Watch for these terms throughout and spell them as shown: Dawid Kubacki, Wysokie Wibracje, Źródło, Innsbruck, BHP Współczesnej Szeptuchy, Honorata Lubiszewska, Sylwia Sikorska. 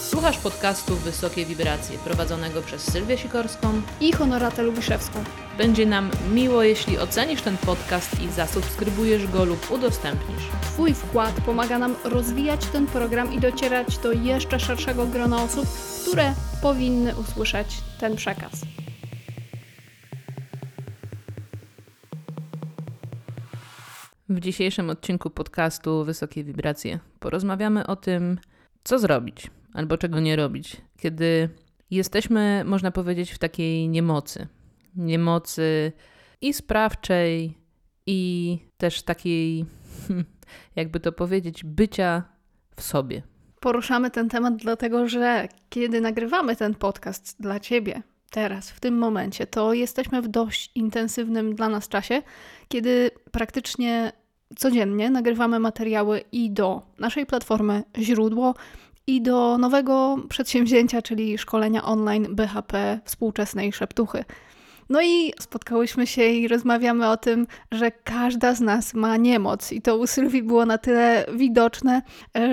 Słuchasz podcastu Wysokie Wibracje, prowadzonego przez Sylwię Sikorską i Honoratę Lubiszewską. Będzie nam miło, jeśli ocenisz ten podcast i zasubskrybujesz go lub udostępnisz. Twój wkład pomaga nam rozwijać ten program i docierać do jeszcze szerszego grona osób, które powinny usłyszeć ten przekaz. W dzisiejszym odcinku podcastu Wysokie Wibracje porozmawiamy o tym, co zrobić albo czego nie robić, kiedy jesteśmy, można powiedzieć, w takiej niemocy. Niemocy i sprawczej, i też takiej, jakby to powiedzieć, bycia w sobie. Poruszamy ten temat dlatego, że kiedy nagrywamy ten podcast dla Ciebie, teraz, w tym momencie, to jesteśmy w dość intensywnym dla nas czasie, kiedy praktycznie codziennie nagrywamy materiały i do naszej platformy Źródło, i do nowego przedsięwzięcia, czyli szkolenia online BHP Współczesnej Szeptuchy. No i spotkałyśmy się i rozmawiamy o tym, że każda z nas ma niemoc i to u Sylwii było na tyle widoczne,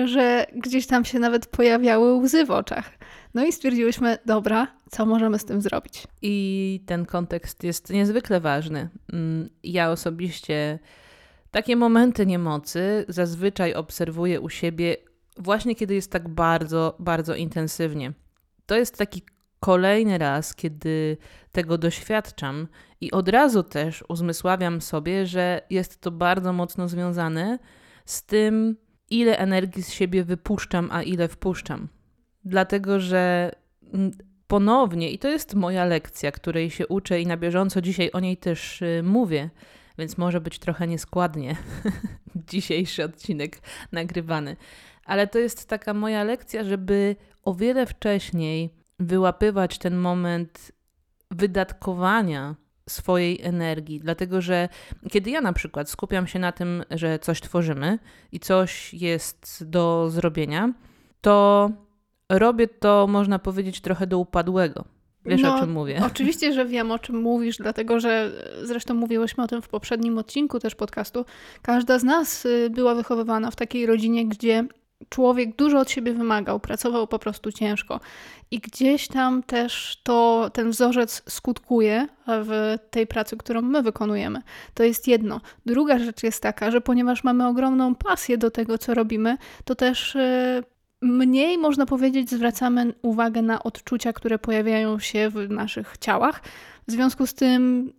że gdzieś tam się nawet pojawiały łzy w oczach. No i stwierdziłyśmy, dobra, co możemy z tym zrobić? I ten kontekst jest niezwykle ważny. Ja osobiście takie momenty niemocy zazwyczaj obserwuję u siebie właśnie kiedy jest tak bardzo, bardzo intensywnie. To jest taki kolejny raz, kiedy tego doświadczam i od razu też uzmysławiam sobie, że jest to bardzo mocno związane z tym, ile energii z siebie wypuszczam, a ile wpuszczam. Dlatego, że ponownie, i to jest moja lekcja, której się uczę i na bieżąco dzisiaj o niej też mówię, więc może być trochę nieskładnie dzisiejszy odcinek nagrywany. Ale to jest taka moja lekcja, żeby o wiele wcześniej wyłapywać ten moment wydatkowania swojej energii. Dlatego, że kiedy ja na przykład skupiam się na tym, że coś tworzymy i coś jest do zrobienia, to robię to, można powiedzieć, trochę do upadłego. Wiesz, o czym mówię? Oczywiście, że wiem, o czym mówisz, dlatego, że zresztą mówiłyśmy o tym w poprzednim odcinku też podcastu. Każda z nas była wychowywana w takiej rodzinie, gdzie człowiek dużo od siebie wymagał, pracował po prostu ciężko i gdzieś tam też to ten wzorzec skutkuje w tej pracy, którą my wykonujemy. To jest jedno. Druga rzecz jest taka, że ponieważ mamy ogromną pasję do tego, co robimy, to też mniej, można powiedzieć, zwracamy uwagę na odczucia, które pojawiają się w naszych ciałach. W związku z tym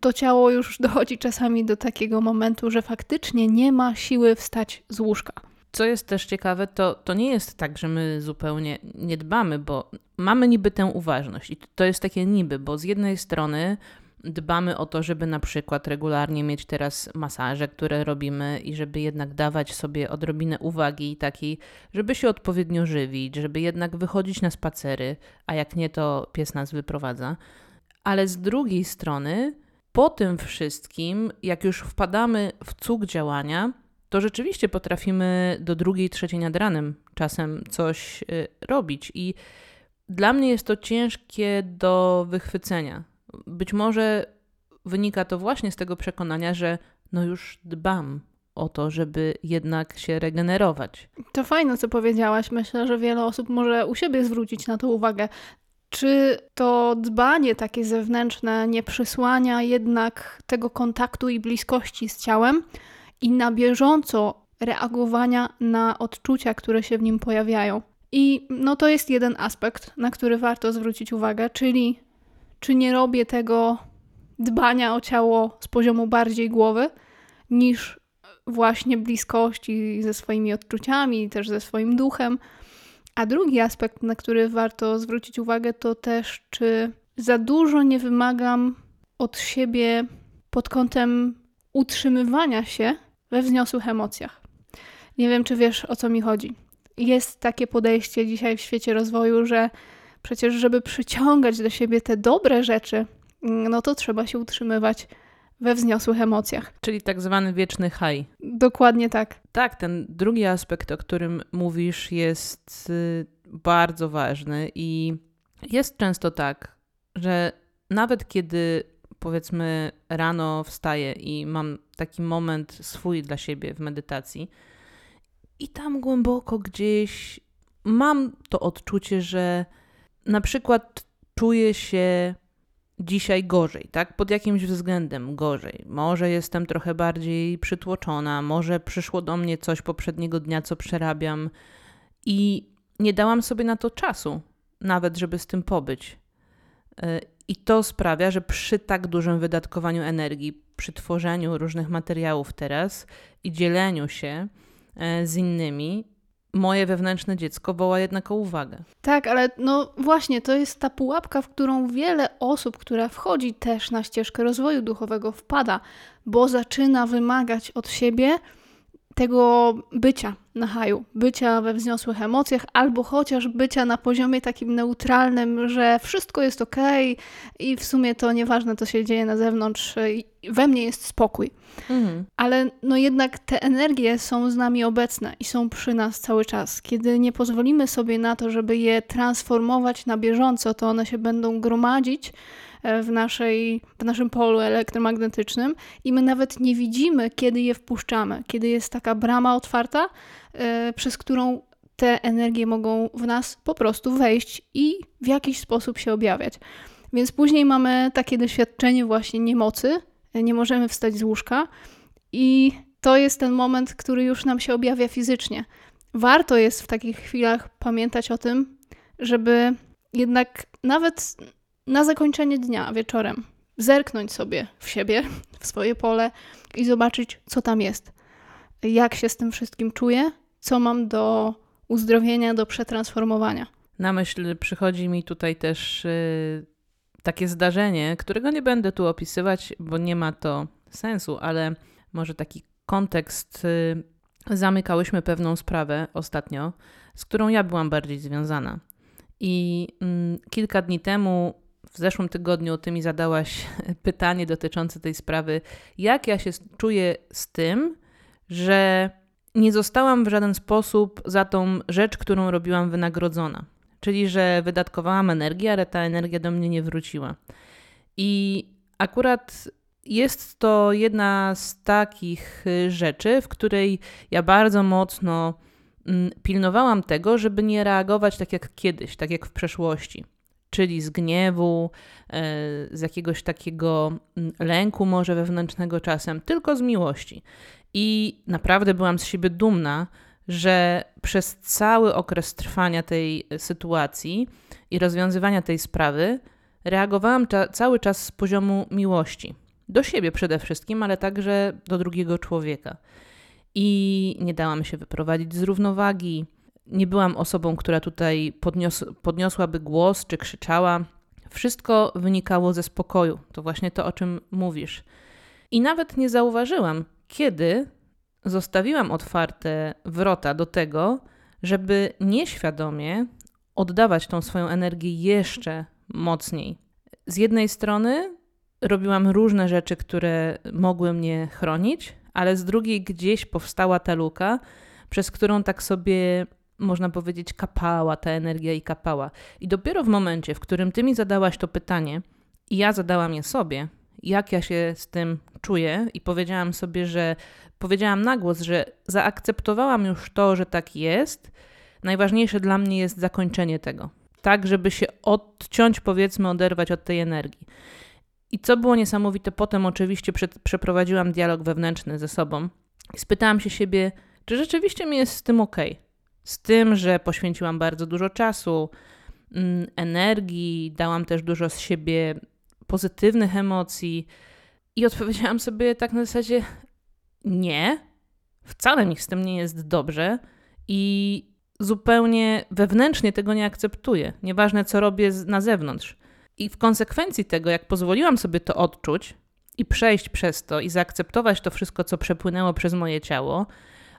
to ciało już dochodzi czasami do takiego momentu, że faktycznie nie ma siły wstać z łóżka. Co jest też ciekawe, to nie jest tak, że my zupełnie nie dbamy, bo mamy niby tę uważność. I to jest takie niby, bo z jednej strony dbamy o to, żeby na przykład regularnie mieć teraz masaże, które robimy i żeby jednak dawać sobie odrobinę uwagi takiej, żeby się odpowiednio żywić, żeby jednak wychodzić na spacery, a jak nie, to pies nas wyprowadza. Ale z drugiej strony po tym wszystkim, jak już wpadamy w cuk działania, to rzeczywiście potrafimy do 2-3 nad ranem czasem coś robić i dla mnie jest to ciężkie do wychwycenia. Być może wynika to właśnie z tego przekonania, że już dbam o to, żeby jednak się regenerować. To fajne, co powiedziałaś. Myślę, że wiele osób może u siebie zwrócić na to uwagę. Czy to dbanie takie zewnętrzne nie przysłania jednak tego kontaktu i bliskości z ciałem i na bieżąco reagowania na odczucia, które się w nim pojawiają? I to jest jeden aspekt, na który warto zwrócić uwagę, czyli czy nie robię tego dbania o ciało z poziomu bardziej głowy niż właśnie bliskości ze swoimi odczuciami, też ze swoim duchem. A drugi aspekt, na który warto zwrócić uwagę, to też, czy za dużo nie wymagam od siebie pod kątem utrzymywania się we wzniosłych emocjach. Nie wiem, czy wiesz, o co mi chodzi. Jest takie podejście dzisiaj w świecie rozwoju, że przecież, żeby przyciągać do siebie te dobre rzeczy, no to trzeba się utrzymywać we wzniosłych emocjach. Czyli tak zwany wieczny high. Dokładnie tak. Tak, ten drugi aspekt, o którym mówisz, jest bardzo ważny i jest często tak, że nawet kiedy powiedzmy rano wstaję i mam taki moment swój dla siebie w medytacji i tam głęboko gdzieś mam to odczucie, że na przykład czuję się dzisiaj gorzej, tak? Pod jakimś względem gorzej. Może jestem trochę bardziej przytłoczona, może przyszło do mnie coś poprzedniego dnia, co przerabiam i nie dałam sobie na to czasu, nawet żeby z tym pobyć. I to sprawia, że przy tak dużym wydatkowaniu energii, przy tworzeniu różnych materiałów teraz i dzieleniu się z innymi, moje wewnętrzne dziecko woła jednak o uwagę. Tak, ale no właśnie, to jest ta pułapka, w którą wiele osób, która wchodzi też na ścieżkę rozwoju duchowego, wpada, bo zaczyna wymagać od siebie tego bycia na haju, bycia we wzniosłych emocjach, albo chociaż bycia na poziomie takim neutralnym, że wszystko jest okej i w sumie to nieważne, co się dzieje na zewnątrz, we mnie jest spokój. Mhm. Ale no jednak te energie są z nami obecne i są przy nas cały czas. Kiedy nie pozwolimy sobie na to, żeby je transformować na bieżąco, to one się będą gromadzić w naszym polu elektromagnetycznym i my nawet nie widzimy, kiedy je wpuszczamy, kiedy jest taka brama otwarta, przez którą te energie mogą w nas po prostu wejść i w jakiś sposób się objawiać. Więc później mamy takie doświadczenie właśnie niemocy, nie możemy wstać z łóżka i to jest ten moment, który już nam się objawia fizycznie. Warto jest w takich chwilach pamiętać o tym, żeby jednak nawet na zakończenie dnia, wieczorem, zerknąć sobie w siebie, w swoje pole i zobaczyć, co tam jest. Jak się z tym wszystkim czuję, co mam do uzdrowienia, do przetransformowania. Na myśl przychodzi mi tutaj też takie zdarzenie, którego nie będę tu opisywać, bo nie ma to sensu, ale może taki kontekst. Zamykałyśmy pewną sprawę ostatnio, z którą ja byłam bardziej związana. I kilka dni temu, w zeszłym tygodniu, ty mi zadałaś pytanie dotyczące tej sprawy, jak ja się czuję z tym, że nie zostałam w żaden sposób za tą rzecz, którą robiłam, wynagrodzona. Czyli, że wydatkowałam energię, ale ta energia do mnie nie wróciła. I akurat jest to jedna z takich rzeczy, w której ja bardzo mocno pilnowałam tego, żeby nie reagować tak jak kiedyś, tak jak w przeszłości. Czyli z gniewu, z jakiegoś takiego lęku może wewnętrznego czasem, tylko z miłości. I naprawdę byłam z siebie dumna, że przez cały okres trwania tej sytuacji i rozwiązywania tej sprawy reagowałam cały czas z poziomu miłości. Do siebie przede wszystkim, ale także do drugiego człowieka. I nie dałam się wyprowadzić z równowagi. Nie byłam osobą, która tutaj podniosłaby głos czy krzyczała. Wszystko wynikało ze spokoju. To właśnie to, o czym mówisz. I nawet nie zauważyłam, kiedy zostawiłam otwarte wrota do tego, żeby nieświadomie oddawać tą swoją energię jeszcze mocniej. Z jednej strony robiłam różne rzeczy, które mogły mnie chronić, ale z drugiej gdzieś powstała ta luka, przez którą tak sobie, można powiedzieć, kapała ta energia i kapała. I dopiero w momencie, w którym ty mi zadałaś to pytanie i ja zadałam je sobie, jak ja się z tym czuję i powiedziałam na głos, że zaakceptowałam już to, że tak jest. Najważniejsze dla mnie jest zakończenie tego. Tak, żeby się odciąć, powiedzmy, oderwać od tej energii. I co było niesamowite, potem oczywiście przeprowadziłam dialog wewnętrzny ze sobą i spytałam się siebie, czy rzeczywiście mi jest z tym okej? Z tym, że poświęciłam bardzo dużo czasu, energii, dałam też dużo z siebie pozytywnych emocji i odpowiedziałam sobie tak na zasadzie nie, wcale mi z tym nie jest dobrze i zupełnie wewnętrznie tego nie akceptuję, nieważne co robię na zewnątrz. I w konsekwencji tego, jak pozwoliłam sobie to odczuć i przejść przez to i zaakceptować to wszystko, co przepłynęło przez moje ciało,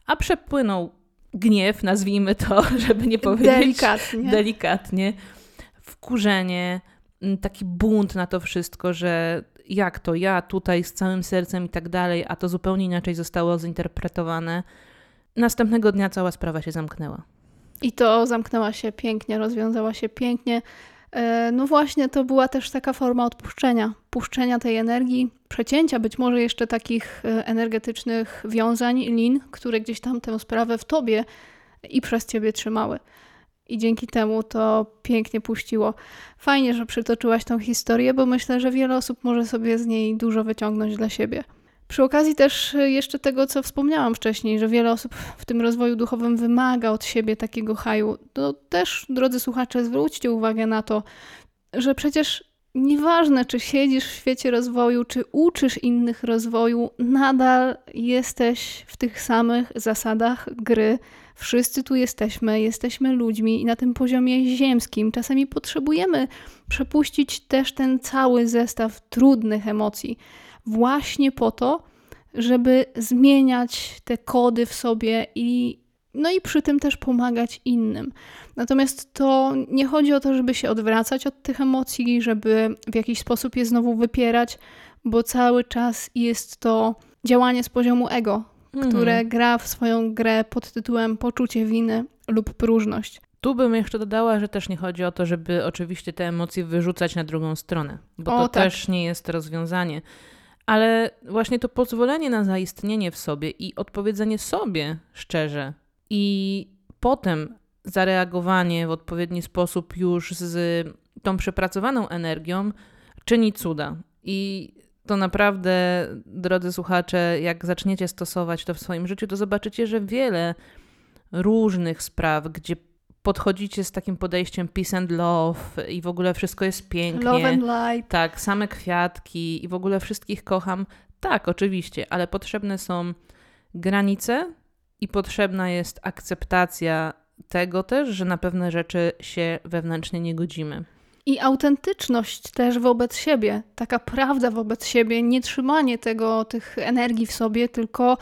a przepłynął gniew, nazwijmy to, żeby nie powiedzieć delikatnie, wkurzenie, taki bunt na to wszystko, że jak to ja tutaj z całym sercem i tak dalej, a to zupełnie inaczej zostało zinterpretowane. Następnego dnia cała sprawa się zamknęła. I to zamknęła się pięknie, rozwiązała się pięknie. No właśnie, to była też taka forma odpuszczenia, puszczenia tej energii, przecięcia być może jeszcze takich energetycznych wiązań, lin, które gdzieś tam tę sprawę w tobie i przez ciebie trzymały. I dzięki temu to pięknie puściło. Fajnie, że przytoczyłaś tą historię, bo myślę, że wiele osób może sobie z niej dużo wyciągnąć dla siebie. Przy okazji też jeszcze tego, co wspomniałam wcześniej, że wiele osób w tym rozwoju duchowym wymaga od siebie takiego haju. No też, drodzy słuchacze, zwróćcie uwagę na to, że przecież nieważne, czy siedzisz w świecie rozwoju, czy uczysz innych rozwoju, nadal jesteś w tych samych zasadach gry. Wszyscy tu jesteśmy ludźmi i na tym poziomie ziemskim czasami potrzebujemy przepuścić też ten cały zestaw trudnych emocji. Właśnie po to, żeby zmieniać te kody w sobie i przy tym też pomagać innym. Natomiast to nie chodzi o to, żeby się odwracać od tych emocji, żeby w jakiś sposób je znowu wypierać, bo cały czas jest to działanie z poziomu ego, które gra w swoją grę pod tytułem poczucie winy lub próżność. Tu bym jeszcze dodała, że też nie chodzi o to, żeby oczywiście te emocje wyrzucać na drugą stronę, bo to też nie jest rozwiązanie. Ale właśnie to pozwolenie na zaistnienie w sobie i odpowiedzenie sobie szczerze i potem zareagowanie w odpowiedni sposób już z tą przepracowaną energią czyni cuda. I to naprawdę, drodzy słuchacze, jak zaczniecie stosować to w swoim życiu, to zobaczycie, że wiele różnych spraw, gdzie podchodzicie z takim podejściem peace and love i w ogóle wszystko jest pięknie. Love and light. Tak, same kwiatki i w ogóle wszystkich kocham. Tak, oczywiście, ale potrzebne są granice i potrzebna jest akceptacja tego też, że na pewne rzeczy się wewnętrznie nie godzimy. I autentyczność też wobec siebie, taka prawda wobec siebie, nie trzymanie tych energii w sobie, tylko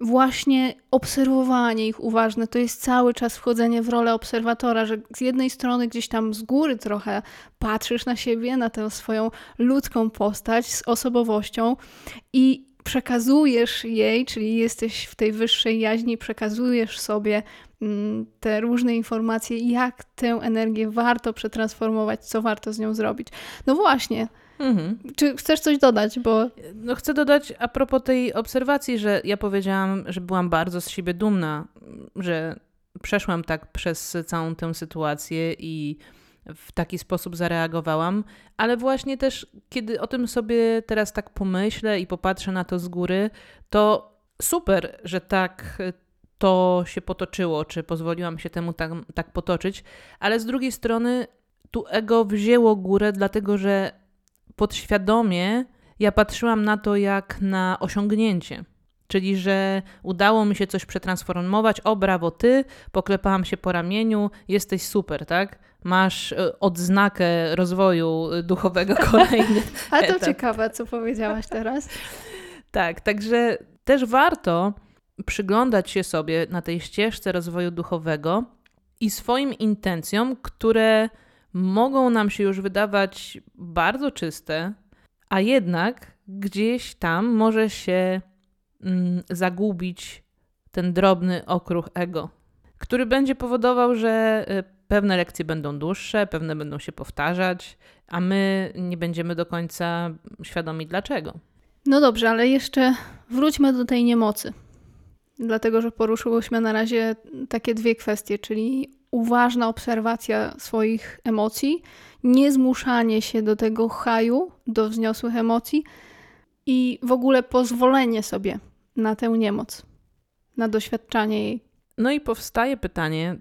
właśnie obserwowanie ich uważne. To jest cały czas wchodzenie w rolę obserwatora, że z jednej strony gdzieś tam z góry trochę patrzysz na siebie, na tę swoją ludzką postać z osobowością i przekazujesz jej, czyli jesteś w tej wyższej jaźni, przekazujesz sobie te różne informacje, jak tę energię warto przetransformować, co warto z nią zrobić. No właśnie. Mhm. Czy chcesz coś dodać? No chcę dodać a propos tej obserwacji, że ja powiedziałam, że byłam bardzo z siebie dumna, że przeszłam tak przez całą tę sytuację i w taki sposób zareagowałam, ale właśnie też, kiedy o tym sobie teraz tak pomyślę i popatrzę na to z góry, to super, że tak to się potoczyło, czy pozwoliłam się temu tak potoczyć, ale z drugiej strony tu ego wzięło górę, dlatego że podświadomie ja patrzyłam na to jak na osiągnięcie. Czyli, że udało mi się coś przetransformować, o brawo ty, poklepałam się po ramieniu, jesteś super, tak? Masz odznakę rozwoju duchowego kolejny A to ciekawe, co powiedziałaś teraz. Tak, także też warto przyglądać się sobie na tej ścieżce rozwoju duchowego i swoim intencjom, które mogą nam się już wydawać bardzo czyste, a jednak gdzieś tam może się zagubić ten drobny okruch ego, który będzie powodował, że pewne lekcje będą dłuższe, pewne będą się powtarzać, a my nie będziemy do końca świadomi dlaczego. No dobrze, ale jeszcze wróćmy do tej niemocy. Dlatego, że poruszyłyśmy na razie takie dwie kwestie, czyli uważna obserwacja swoich emocji, niezmuszanie się do tego haju, do wzniosłych emocji i w ogóle pozwolenie sobie na tę niemoc, na doświadczanie jej. No i powstaje pytanie,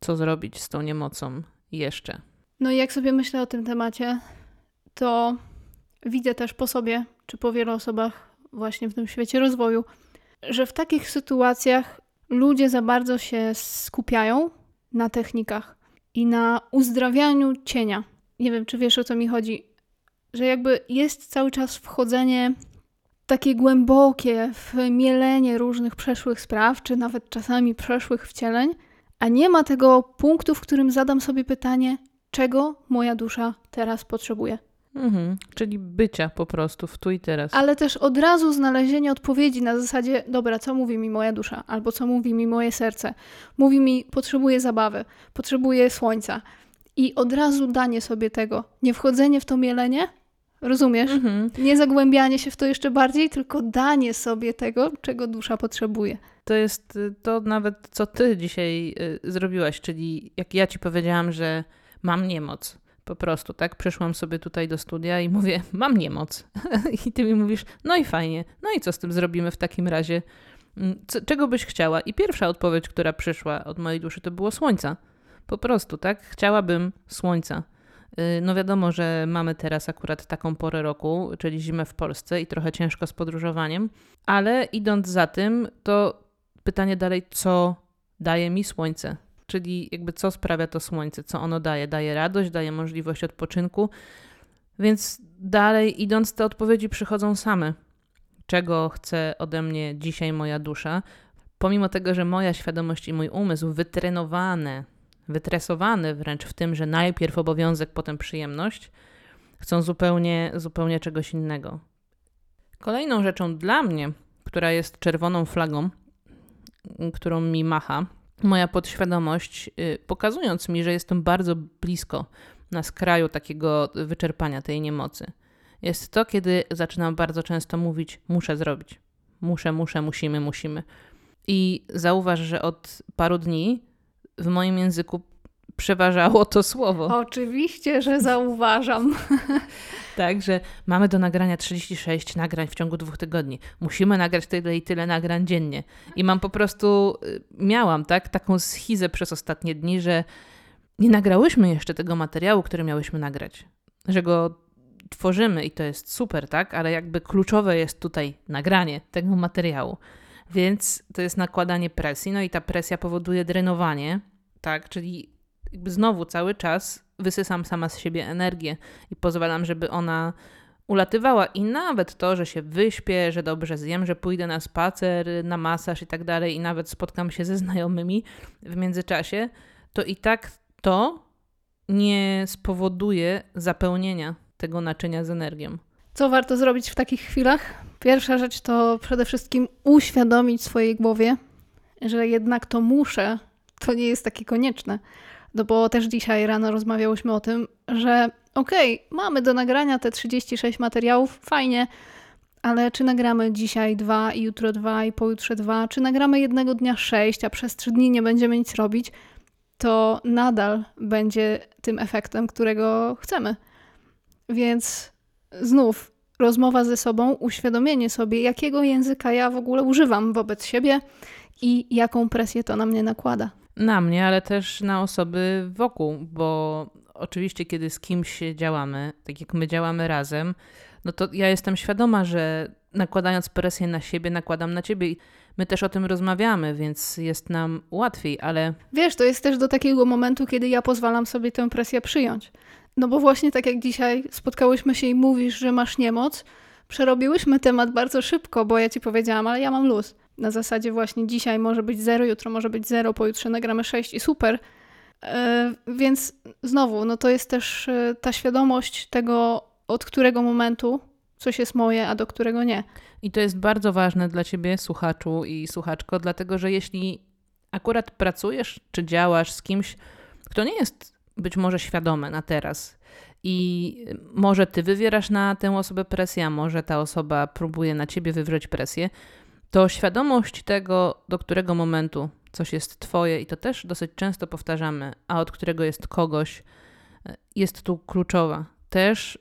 co zrobić z tą niemocą jeszcze? No i jak sobie myślę o tym temacie, to widzę też po sobie, czy po wielu osobach właśnie w tym świecie rozwoju, że w takich sytuacjach ludzie za bardzo się skupiają na technikach i na uzdrawianiu cienia. Nie wiem, czy wiesz, o co mi chodzi, że jakby jest cały czas wchodzenie takie głębokie w mielenie różnych przeszłych spraw, czy nawet czasami przeszłych wcieleń, a nie ma tego punktu, w którym zadam sobie pytanie, czego moja dusza teraz potrzebuje. Mhm, czyli bycia po prostu w tu i teraz. Ale też od razu znalezienie odpowiedzi na zasadzie, dobra, co mówi mi moja dusza, albo co mówi mi moje serce. Mówi mi, potrzebuję zabawy, potrzebuję słońca. I od razu danie sobie tego, nie wchodzenie w to mielenie, rozumiesz? Mhm. Nie zagłębianie się w to jeszcze bardziej, tylko danie sobie tego, czego dusza potrzebuje. To jest to nawet, co ty dzisiaj zrobiłaś, czyli jak ja ci powiedziałam, że mam niemoc. Po prostu, tak? Przyszłam sobie tutaj do studia i mówię, mam niemoc. I ty mi mówisz, no i fajnie. No i co z tym zrobimy w takim razie? Czego byś chciała? I pierwsza odpowiedź, która przyszła od mojej duszy, to było słońca. Po prostu, tak? Chciałabym słońca. No wiadomo, że mamy teraz akurat taką porę roku, czyli zimę w Polsce i trochę ciężko z podróżowaniem, ale idąc za tym, to pytanie dalej, co daje mi słońce? Czyli jakby co sprawia to słońce, co ono daje? Daje radość, daje możliwość odpoczynku, więc dalej idąc te odpowiedzi przychodzą same. Czego chce ode mnie dzisiaj moja dusza? Pomimo tego, że moja świadomość i mój umysł wytresowany wręcz w tym, że najpierw obowiązek, potem przyjemność, chcą zupełnie czegoś innego. Kolejną rzeczą dla mnie, która jest czerwoną flagą, którą mi macha moja podświadomość, pokazując mi, że jestem bardzo blisko, na skraju takiego wyczerpania tej niemocy, jest to, kiedy zaczynam bardzo często mówić, muszę zrobić. Muszę, musimy. I zauważ, że od paru dni w moim języku przeważało to słowo. Oczywiście, że zauważam. Tak, że mamy do nagrania 36 nagrań w ciągu 2 tygodni. Musimy nagrać tyle i tyle nagrań dziennie. I miałam taką schizę przez ostatnie dni, że nie nagrałyśmy jeszcze tego materiału, który miałyśmy nagrać. Że go tworzymy i to jest super, tak? Ale jakby kluczowe jest tutaj nagranie tego materiału. Więc to jest nakładanie presji, no i ta presja powoduje drenowanie, tak? Czyli jakby znowu cały czas wysysam sama z siebie energię i pozwalam, żeby ona ulatywała. I nawet to, że się wyśpię, że dobrze zjem, że pójdę na spacer, na masaż i tak dalej i nawet spotkam się ze znajomymi w międzyczasie, to i tak to nie spowoduje zapełnienia tego naczynia z energią. Co warto zrobić w takich chwilach? Pierwsza rzecz to przede wszystkim uświadomić swojej głowie, że jednak to muszę, to nie jest takie konieczne. No bo też dzisiaj rano rozmawiałyśmy o tym, że mamy do nagrania te 36 materiałów, fajnie, ale czy nagramy dzisiaj 2 i jutro 2 i pojutrze 2, czy nagramy jednego dnia 6, a przez 3 dni nie będziemy nic robić, to nadal będzie tym efektem, którego chcemy. Więc znów rozmowa ze sobą, uświadomienie sobie, jakiego języka ja w ogóle używam wobec siebie i jaką presję to na mnie nakłada. Na mnie, ale też na osoby wokół, bo oczywiście kiedy z kimś działamy, tak jak my działamy razem, no to ja jestem świadoma, że nakładając presję na siebie, nakładam na ciebie i my też o tym rozmawiamy, więc jest nam łatwiej, ale... Wiesz, to jest też do takiego momentu, kiedy ja pozwalam sobie tę presję przyjąć. No bo właśnie tak jak dzisiaj spotkałyśmy się i mówisz, że masz niemoc, przerobiłyśmy temat bardzo szybko, bo ja ci powiedziałam, ale ja mam luz. Na zasadzie właśnie dzisiaj może być 0, jutro może być 0, pojutrze nagramy 6 i super. Więc znowu, no to jest też ta świadomość tego, od którego momentu coś jest moje, a do którego nie. I to jest bardzo ważne dla ciebie, słuchaczu i słuchaczko, dlatego że jeśli akurat pracujesz czy działasz z kimś, kto nie jest być może świadomy na teraz i może ty wywierasz na tę osobę presję, a może ta osoba próbuje na ciebie wywrzeć presję, to świadomość tego, do którego momentu coś jest twoje, i to też dosyć często powtarzamy, a od którego jest kogoś, jest tu kluczowa. Też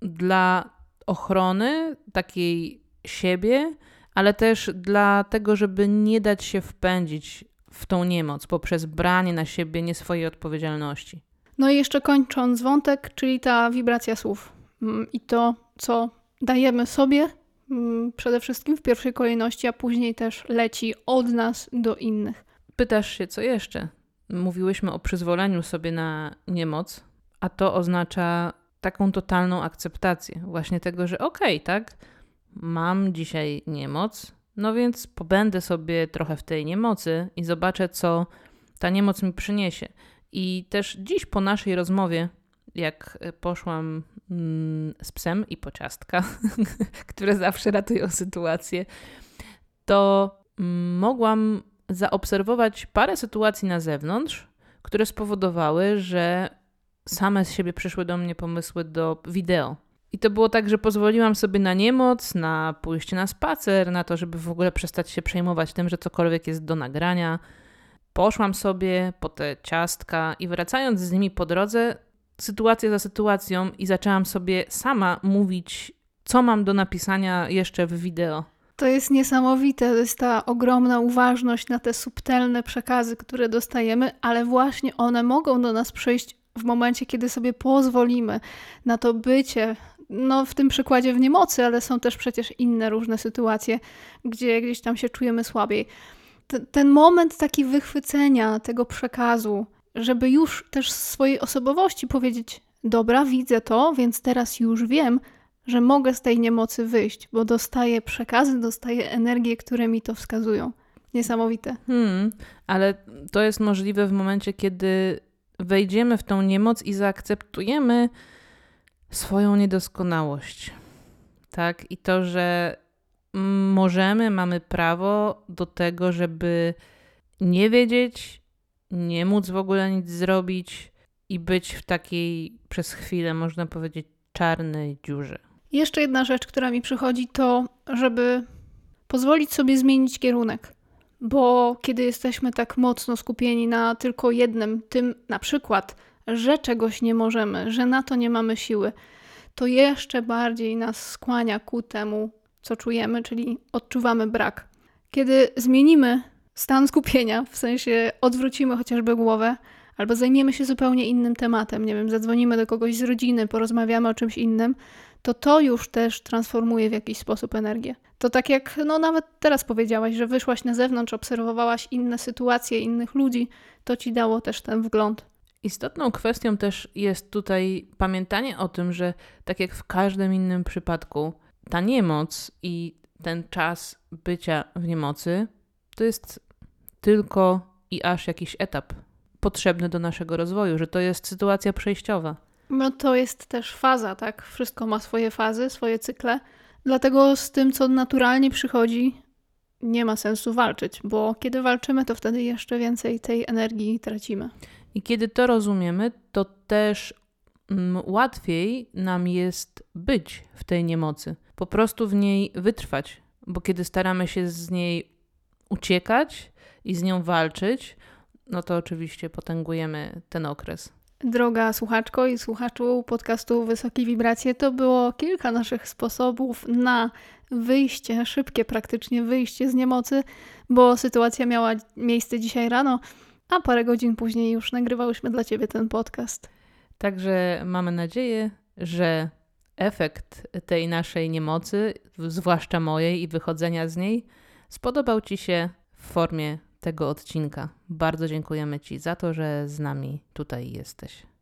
dla ochrony takiej siebie, ale też dla tego, żeby nie dać się wpędzić w tą niemoc poprzez branie na siebie nie swojej odpowiedzialności. No i jeszcze kończąc wątek, czyli ta wibracja słów i to, co dajemy sobie przede wszystkim w pierwszej kolejności, a później też leci od nas do innych. Pytasz się, co jeszcze? Mówiłyśmy o przyzwoleniu sobie na niemoc, a to oznacza taką totalną akceptację właśnie tego, że okej, tak, mam dzisiaj niemoc, no więc pobędę sobie trochę w tej niemocy i zobaczę, co ta niemoc mi przyniesie. I też dziś po naszej rozmowie, jak poszłam z psem i po ciastka, które zawsze ratują sytuację, to mogłam zaobserwować parę sytuacji na zewnątrz, które spowodowały, że same z siebie przyszły do mnie pomysły do wideo. I to było tak, że pozwoliłam sobie na niemoc, na pójście na spacer, na to, żeby w ogóle przestać się przejmować tym, że cokolwiek jest do nagrania. Poszłam sobie po te ciastka i wracając z nimi po drodze, sytuacja za sytuacją, i zaczęłam sobie sama mówić, co mam do napisania jeszcze w wideo. To jest niesamowite, to jest ta ogromna uważność na te subtelne przekazy, które dostajemy, ale właśnie one mogą do nas przyjść w momencie, kiedy sobie pozwolimy na to bycie, no w tym przykładzie w niemocy, ale są też przecież inne różne sytuacje, gdzie gdzieś tam się czujemy słabiej. Ten moment taki wychwycenia tego przekazu, żeby już też z swojej osobowości powiedzieć, dobra, widzę to, więc teraz już wiem, że mogę z tej niemocy wyjść, bo dostaję przekazy, dostaję energię, które mi to wskazują. Niesamowite. Ale to jest możliwe w momencie, kiedy wejdziemy w tą niemoc i zaakceptujemy swoją niedoskonałość. Tak? I to, że możemy, mamy prawo do tego, żeby nie wiedzieć, nie móc w ogóle nic zrobić i być w takiej przez chwilę, można powiedzieć, czarnej dziurze. Jeszcze jedna rzecz, która mi przychodzi, to żeby pozwolić sobie zmienić kierunek, bo kiedy jesteśmy tak mocno skupieni na tylko jednym, tym na przykład, że czegoś nie możemy, że na to nie mamy siły, to jeszcze bardziej nas skłania ku temu, co czujemy, czyli odczuwamy brak. Kiedy zmienimy stan skupienia, w sensie odwrócimy chociażby głowę, albo zajmiemy się zupełnie innym tematem, nie wiem, zadzwonimy do kogoś z rodziny, porozmawiamy o czymś innym, to już też transformuje w jakiś sposób energię. To tak jak, no nawet teraz powiedziałaś, że wyszłaś na zewnątrz, obserwowałaś inne sytuacje, innych ludzi, to ci dało też ten wgląd. Istotną kwestią też jest tutaj pamiętanie o tym, że tak jak w każdym innym przypadku, ta niemoc i ten czas bycia w niemocy to jest tylko i aż jakiś etap potrzebny do naszego rozwoju, że to jest sytuacja przejściowa. No to jest też faza, tak? Wszystko ma swoje fazy, swoje cykle. Dlatego z tym, co naturalnie przychodzi, nie ma sensu walczyć, bo kiedy walczymy, to wtedy jeszcze więcej tej energii tracimy. I kiedy to rozumiemy, to też łatwiej nam jest być w tej niemocy. Po prostu w niej wytrwać, bo kiedy staramy się z niej uciekać i z nią walczyć, no to oczywiście potęgujemy ten okres. Droga słuchaczko i słuchaczu podcastu Wysokie Wibracje, to było kilka naszych sposobów na wyjście, szybkie praktycznie wyjście z niemocy, bo sytuacja miała miejsce dzisiaj rano, a parę godzin później już nagrywałyśmy dla Ciebie ten podcast. Także mamy nadzieję, że efekt tej naszej niemocy, zwłaszcza mojej i wychodzenia z niej, spodobał Ci się w formie tego odcinka. Bardzo dziękujemy Ci za to, że z nami tutaj jesteś.